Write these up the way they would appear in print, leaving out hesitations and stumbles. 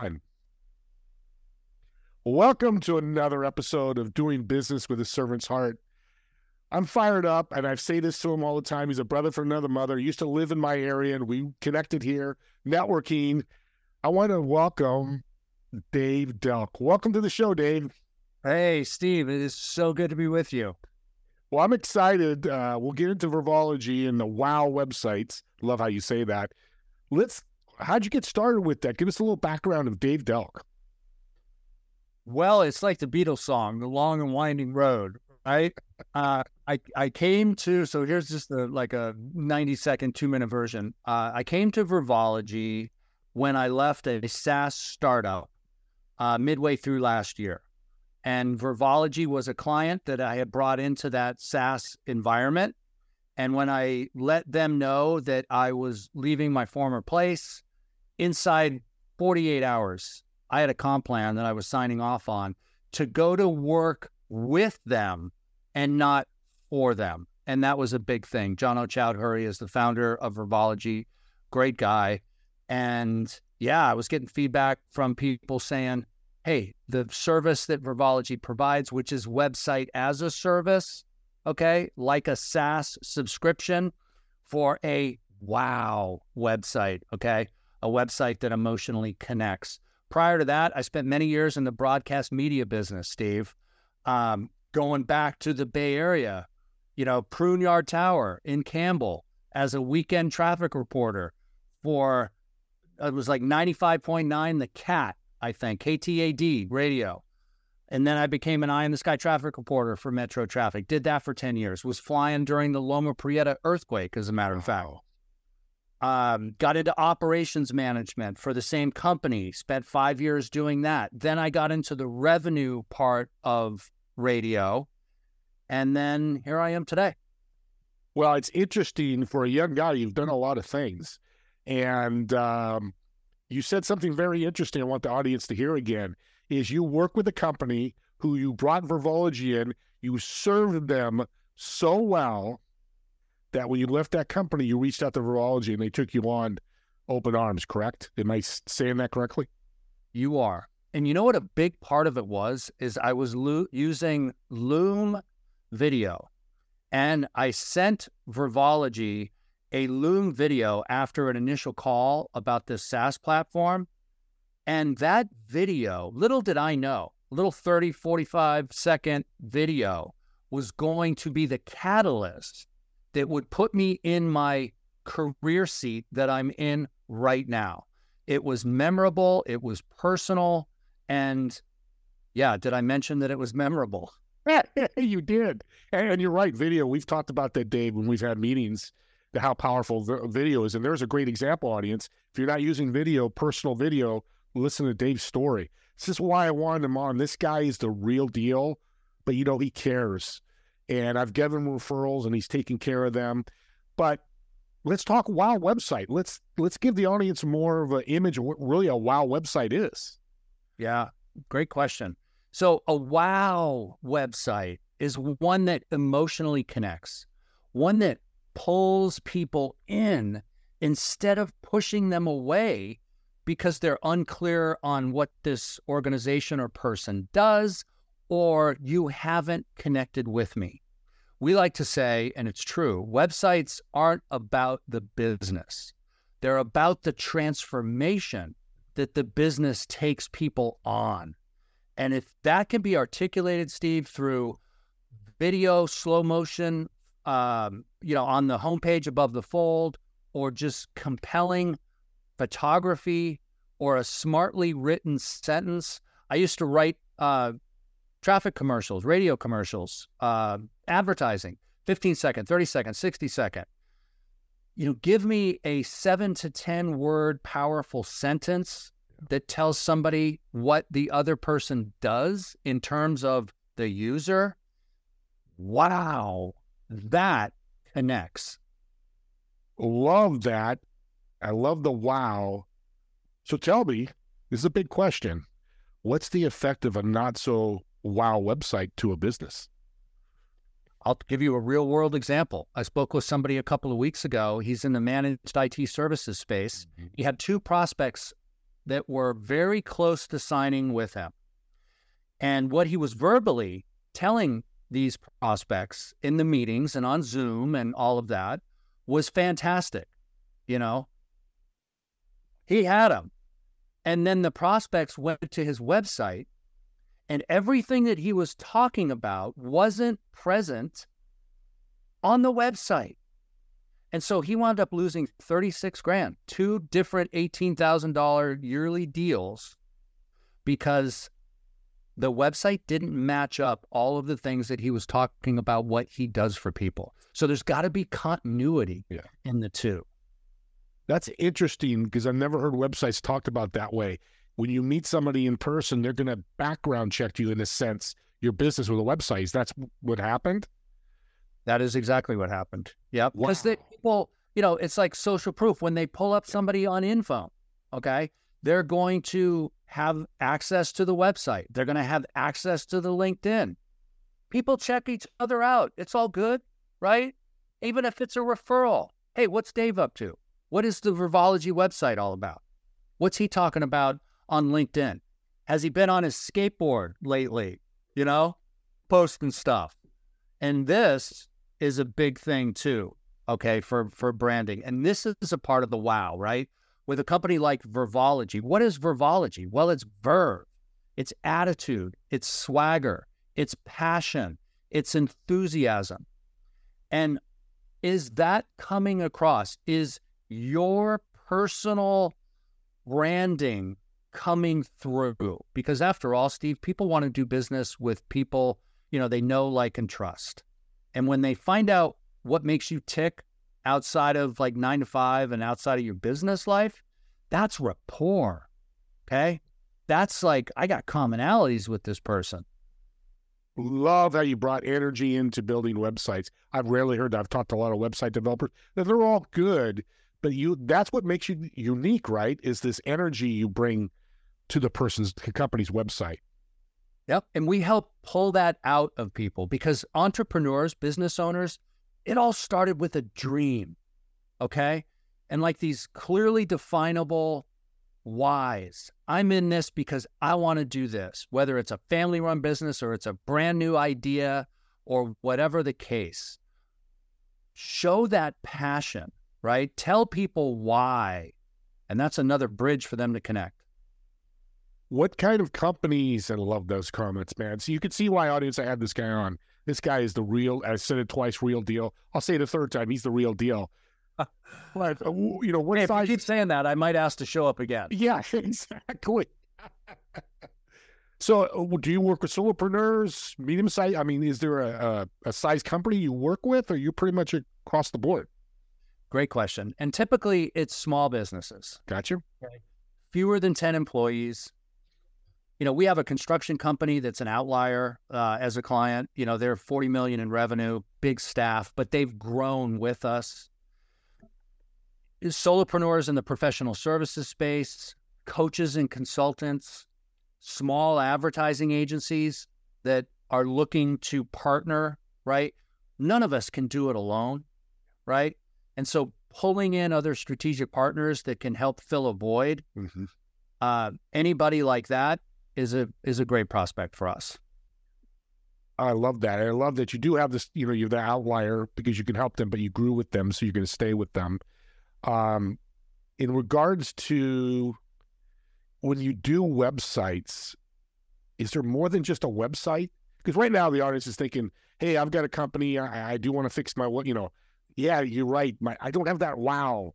Fine. Welcome to another episode of Doing Business with a Servant's Heart. I'm fired up, and I say this to him all the time. He's a brother from another mother. He used to live in my area, and we connected here, networking. I want to welcome Dave Delk. Welcome to the show, Dave. Hey, Steve. It is so good to be with you. Well, I'm excited. We'll get into Vervology and the WOW websites. Love how you say that. How'd you get started with that? Give us a little background of Dave Delk. Well, it's like the Beatles song, The Long and Winding Road, right? I came to, so here's just a 90-second, 2-minute version. I came to Vervology when I left a SaaS startup midway through last year. And Vervology was a client that I had brought into that SaaS environment. And when I let them know that I was leaving my former place, inside 48 hours, I had a comp plan that I was signing off on to go to work with them and not for them. And that was a big thing. John O. Choudhury is the founder of Vervology, great guy. And yeah, I was getting feedback from people saying, hey, the service that Vervology provides, which is website as a service, okay, like a SaaS subscription for a WOW website, okay, a website that emotionally connects. Prior to that, I spent many years in the broadcast media business, Steve, going back to the Bay Area, Prune Yard Tower in Campbell as a weekend traffic reporter for, it was like 95.9, the KAT, I think, KTAD radio. And then I became an Eye in the Sky traffic reporter for Metro Traffic. Did that for 10 years. Was flying during the Loma Prieta earthquake, as a matter of fact. Got into operations management for the same company. Spent 5 years doing that. Then I got into the revenue part of radio. And then here I am today. Well, it's interesting. For a young guy, you've done a lot of things. And you said something very interesting I want the audience to hear again. Is you work with a company who you brought Vervology in, you served them so well that when you left that company, you reached out to Vervology and they took you on open arms, correct? Am I saying that correctly? You are. And you know what a big part of it was, is I was using Loom video. And I sent Vervology a Loom video after an initial call about this SaaS platform. And that video, little did I know, little 30, 45-second video was going to be the catalyst that would put me in my career seat that I'm in right now. It was memorable. It was personal. And, yeah, did I mention that it was memorable? Yeah, you did. And you're right, video. We've talked about that, Dave, when we've had meetings, how powerful the video is. And there's a great example, audience. If you're not using video, personal video, listen to Dave's story. This is why I wanted him on. This guy is the real deal, but he cares. And I've given him referrals and he's taking care of them. But let's talk WOW website. Let's give the audience more of an image of what really a WOW website is. Yeah, great question. So a WOW website is one that emotionally connects, one that pulls people in instead of pushing them away because they're unclear on what this organization or person does, or you haven't connected with me. We like to say, and it's true, websites aren't about the business. They're about the transformation that the business takes people on. And if that can be articulated, Steve, through video, slow motion, on the homepage above the fold, or just compelling photography or a smartly written sentence. I used to write traffic commercials, radio commercials, advertising, 15 second, 30 second, 60 second. Give me a 7 to 10 word powerful sentence that tells somebody what the other person does in terms of the user. Wow, that connects. Love that. I love the WOW. So tell me, this is a big question. What's the effect of a not-so-WOW website to a business? I'll give you a real-world example. I spoke with somebody a couple of weeks ago. He's in the managed IT services space. Mm-hmm. He had two prospects that were very close to signing with him. And what he was verbally telling these prospects in the meetings and on Zoom and all of that was fantastic. You know, he had them. And then the prospects went to his website, and everything that he was talking about wasn't present on the website. And so he wound up losing $36,000, two different $18,000 yearly deals, because the website didn't match up all of the things that he was talking about, what he does for people. So there's got to be continuity in the two. That's interesting, because I've never heard websites talked about that way. When you meet somebody in person, they're going to background check you, in a sense, your business with a website. Is that what happened? That is exactly what happened. Yeah. Because people, you know, it's like social proof. When they pull up somebody on info, okay, they're going to have access to the website. They're going to have access to the LinkedIn. People check each other out. It's all good, right? Even if it's a referral. Hey, what's Dave up to? What is the Vervology website all about? What's he talking about on LinkedIn? Has he been on his skateboard lately? You know, posting stuff. And this is a big thing too, okay, for branding. And this is a part of the wow, right? With a company like Vervology. What is Vervology? Well, it's verve. It's attitude. It's swagger. It's passion. It's enthusiasm. And is that coming across? Is your personal branding coming through? Because after all, Steve, people want to do business with people, you know, they know, like, and trust. And when they find out what makes you tick outside of like 9 to 5 and outside of your business life, that's rapport. Okay. That's like, I got commonalities with this person. Love how you brought energy into building websites. I've rarely heard that. I've talked to a lot of website developers. They're all good, but that's what makes you unique, right? Is this energy you bring to the person's company's website. Yep. And we help pull that out of people, because entrepreneurs, business owners, it all started with a dream, okay? And like these clearly definable whys. I'm in this because I want to do this, whether it's a family-run business or it's a brand new idea or whatever the case. Show that passion, right? Tell people why. And that's another bridge for them to connect. What kind of companies, and I love those comments, man. So you can see why, audience, I had this guy on. This guy is the real, I said it twice, real deal. I'll say it a third time. He's the real deal. But, you know, what size... If you keep saying that, I might ask to show up again. Yeah, exactly. So do you work with solopreneurs, medium size? I mean, is there a size company you work with, or you're pretty much across the board? Great question. And typically it's small businesses. Gotcha. Okay. Fewer than 10 employees. You know, we have a construction company that's an outlier as a client. You know, they're $40 million in revenue, big staff, but they've grown with us. Solopreneurs in the professional services space, coaches and consultants, small advertising agencies that are looking to partner, right? None of us can do it alone, right? And so pulling in other strategic partners that can help fill a void, anybody like that, is a great prospect for us. I love that. I love that you do have this, you know, you're the outlier because you can help them, but you grew with them, so you're going to stay with them. In regards to when you do websites, is there more than just a website? Because right now the audience is thinking, hey, I've got a company. I do want to fix my, you know, yeah, you're right. I don't have that wow.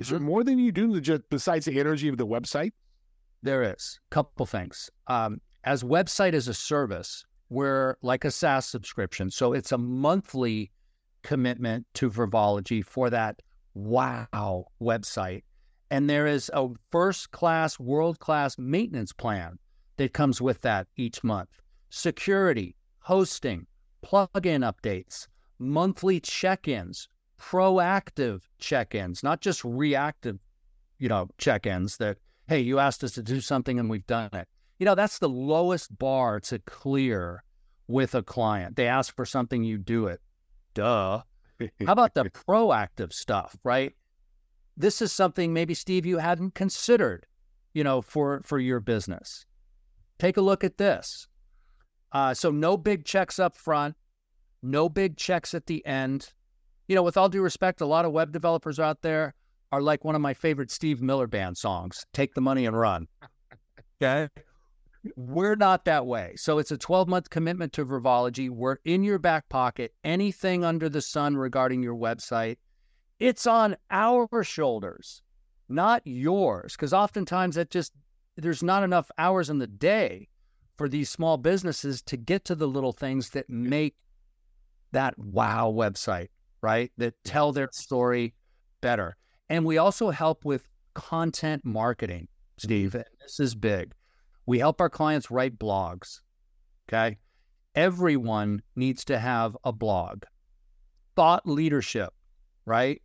Is there more than you do just besides the energy of the website? There is a couple things. As website as a service, we're like a SaaS subscription. So it's a monthly commitment to Vervology for that wow website. And there is a first-class, world-class maintenance plan that comes with that each month. Security, hosting, plug-in updates, monthly check-ins, proactive check-ins, not just reactive, you know, check-ins that, hey, you asked us to do something and we've done it. You know, that's the lowest bar to clear with a client. They ask for something, you do it. Duh. How about the proactive stuff, right? This is something maybe, Steve, you hadn't considered. you know, for your business. Take a look at this. So no big checks up front, no big checks at the end. You know, with all due respect, a lot of web developers out there are like one of my favorite Steve Miller Band songs, Take the Money and Run. Okay. We're not that way. So it's a 12-month commitment to Vervology. We're in your back pocket. Anything under the sun regarding your website, it's on our shoulders, not yours. Because oftentimes that just, there's not enough hours in the day for these small businesses to get to the little things that make that wow website, right? That tell their story better. And we also help with content marketing, Steve. This is big. We help our clients write blogs, okay? Everyone needs to have a blog. Thought leadership, right?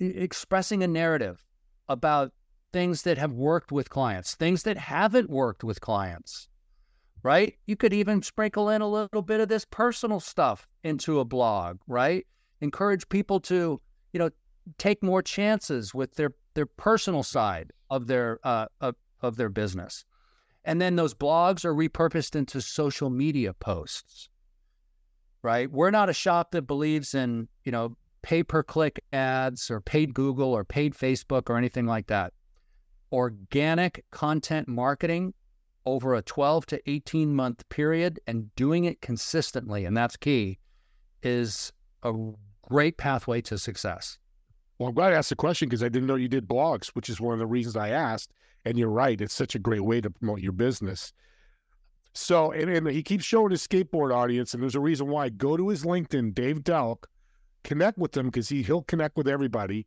Expressing a narrative about things that have worked with clients, things that haven't worked with clients, right? You could even sprinkle in a little bit of this personal stuff into a blog, right? Encourage people to, you know, take more chances with their personal side of their business. And then those blogs are repurposed into social media posts, right? We're not a shop that believes in, you know, pay-per-click ads or paid Google or paid Facebook or anything like that. Organic content marketing over a 12 to 18-month period and doing it consistently, and that's key, is a great pathway to success. Well, I'm glad I asked the question because I didn't know you did blogs, which is one of the reasons I asked. And you're right. It's such a great way to promote your business. So, and he keeps showing his skateboard audience, and there's a reason why. Go to his LinkedIn, Dave Delk, connect with him because he'll connect with everybody.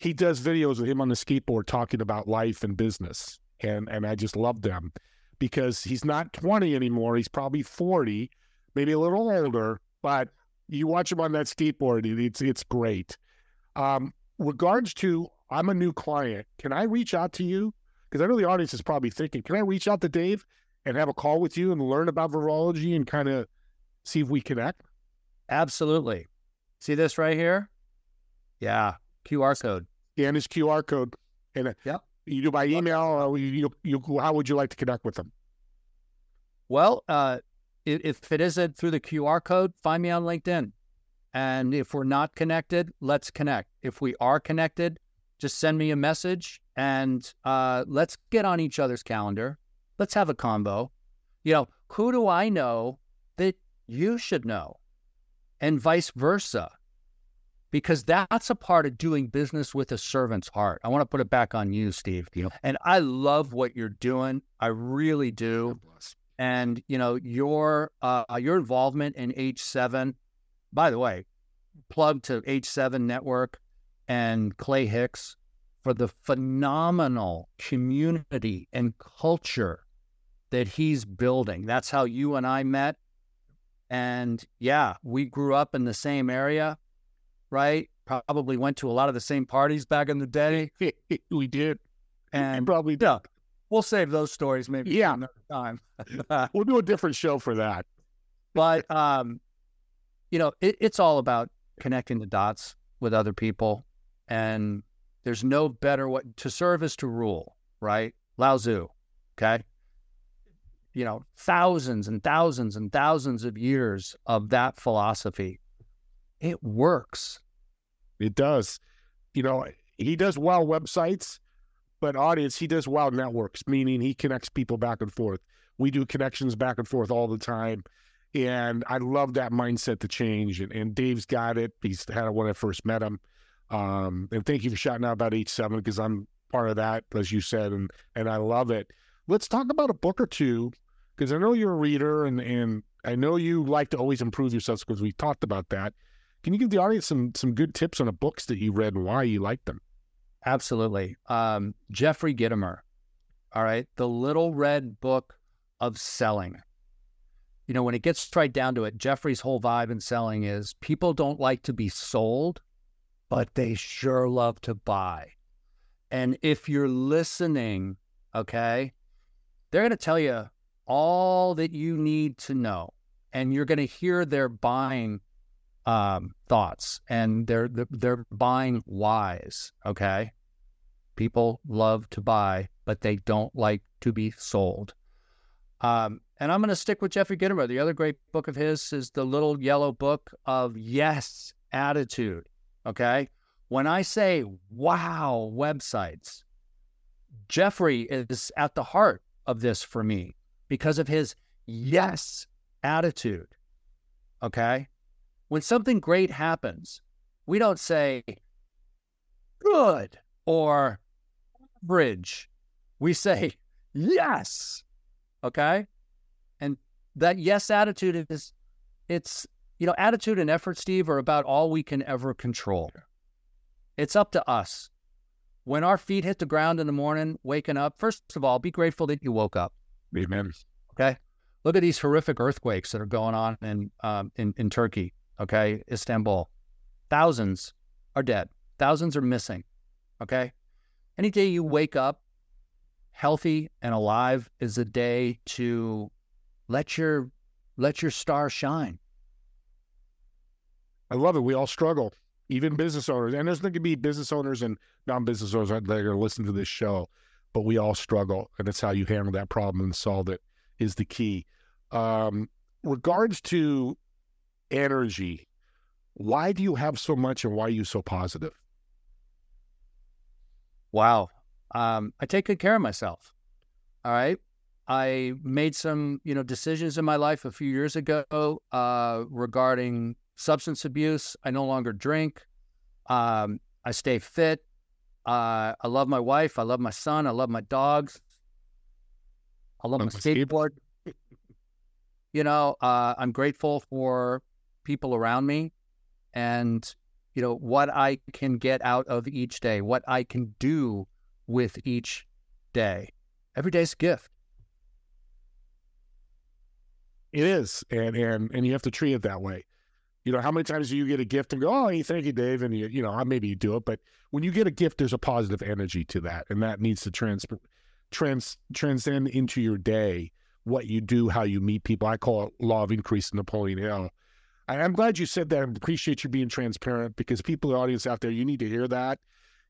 He does videos with him on the skateboard talking about life and business. And I just love them because he's not 20 anymore. He's probably 40, maybe a little older, but you watch him on that skateboard. It's great. Regards to, I'm a new client. Can I reach out to you? Because I know the audience is probably thinking, can I reach out to Dave and have a call with you and learn about Vervology and kind of see if we connect? Absolutely. See this right here? Yeah. QR code. Yeah, and his QR code. And yep. You do by email. Or how would you like to connect with them? Well, if it isn't through the QR code, find me on LinkedIn. And if we're not connected, let's connect. If we are connected, just send me a message and let's get on each other's calendar. Let's have a combo. You know, who do I know that you should know? And vice versa. Because that's a part of doing business with a servant's heart. I want to put it back on you, Steve. Yep. And I love what you're doing. I really do. And, you know, your involvement in H7, by the way, plug to H7 Network and Clay Hicks for the phenomenal community and culture that he's building. That's how you and I met. And yeah, we grew up in the same area, right? Probably went to a lot of the same parties back in the day. We did. And we probably did. Yeah, we'll save those stories maybe another time. We'll do a different show for that. But, you know, it's all about connecting the dots with other people. And there's no better way to serve is to rule, right? Lao Tzu, okay? You know, thousands and thousands and thousands of years of that philosophy. It works. It does. You know, he does wow websites, but audience, he does wow networks, meaning he connects people back and forth. We do connections back and forth all the time. And I love that mindset to change. And Dave's got it. He's had it when I first met him. And thank you for shouting out about H7 because I'm part of that, as you said, and I love it. Let's talk about a book or two because I know you're a reader and I know you like to always improve yourself because we've talked about that. Can you give the audience some good tips on the books that you read and why you like them? Absolutely. Jeffrey Gitomer, all right, The Little Red Book of Selling. You know, when it gets right down to it, Jeffrey's whole vibe in selling is people don't like to be sold, but they sure love to buy. And if you're listening, okay, they're going to tell you all that you need to know. And you're going to hear their buying thoughts and their buying whys, okay? People love to buy, but they don't like to be sold. And I'm going to stick with Jeffrey Gitomer. The other great book of his is The Little Yellow Book of Yes Attitude, okay? When I say wow websites, Jeffrey is at the heart of this for me because of his yes attitude, okay? When something great happens, we don't say good or average. We say yes, okay? And that yes attitude is, it's, you know, attitude and effort, Steve, are about all we can ever control. It's up to us. When our feet hit the ground in the morning, waking up, first of all, be grateful that you woke up. Amen. Okay? Look at these horrific earthquakes that are going on in Turkey, okay, Istanbul. Thousands are dead. Thousands are missing, okay? Any day you wake up healthy and alive is a day to let your star shine. I love it. We all struggle, even business owners. And there's going to be business owners and non-business owners that are listening to this show, but we all struggle, and it's how you handle that problem and solve it is the key. Regards to energy, why do you have so much and why are you so positive? Wow. I take good care of myself. All right. I made some, decisions in my life a few years ago regarding substance abuse. I no longer drink. I stay fit. I love my wife. I love my son. I love my dogs. I love my skateboard. I'm grateful for people around me and, what I can get out of each day, what I can do with each day. Every day's a gift. It is. And you have to treat it that way. How many times do you get a gift and go, oh, thank you, Dave, and maybe you do it, but when you get a gift, there's a positive energy to that, and that needs to transcend into your day, what you do, how you meet people. I call it law of increase in Napoleon Hill. I'm glad you said that and appreciate you being transparent because people in the audience out there, you need to hear that.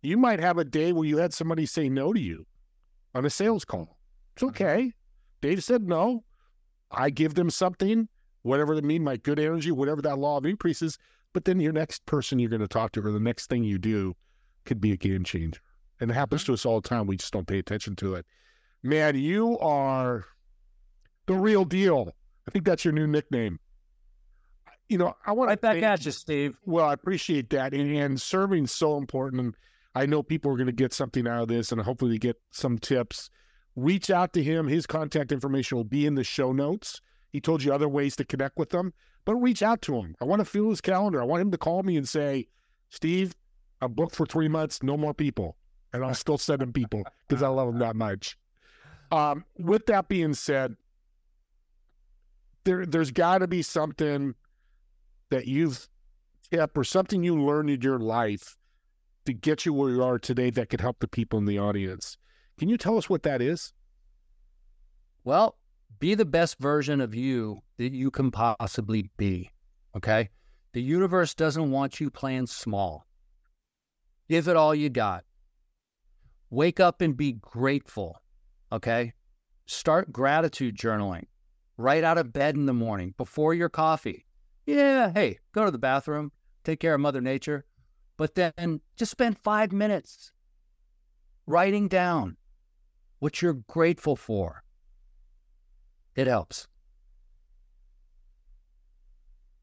You might have a day where you had somebody say no to you on a sales call. It's okay. Dave said no. I give them something, whatever that means, my good energy, whatever that law of increase is, but then your next person you're going to talk to or the next thing you do could be a game changer. And it happens to us all the time. We just don't pay attention to it. Man, you are the real deal. I think that's your new nickname. I want right to back at you, Steve. Well, I appreciate that. And serving is so important. And I know people are going to get something out of this and hopefully they get some tips. Reach out to him. His contact information will be in the show notes. He told you other ways to connect with them, but reach out to him. I want to fill his calendar. I want him to call me and say, Steve, I'm booked for 3 months, no more people. And I'll still send him people because I love him that much. With that being said, there's got to be something that you've kept or something you learned in your life to get you where you are today that could help the people in the audience. Can you tell us what that is? Well, be the best version of you that you can possibly be, okay? The universe doesn't want you playing small. Give it all you got. Wake up and be grateful, okay? Start gratitude journaling right out of bed in the morning before your coffee. Yeah, hey, go to the bathroom, take care of Mother Nature, but then just spend 5 minutes writing down what you're grateful for. It helps.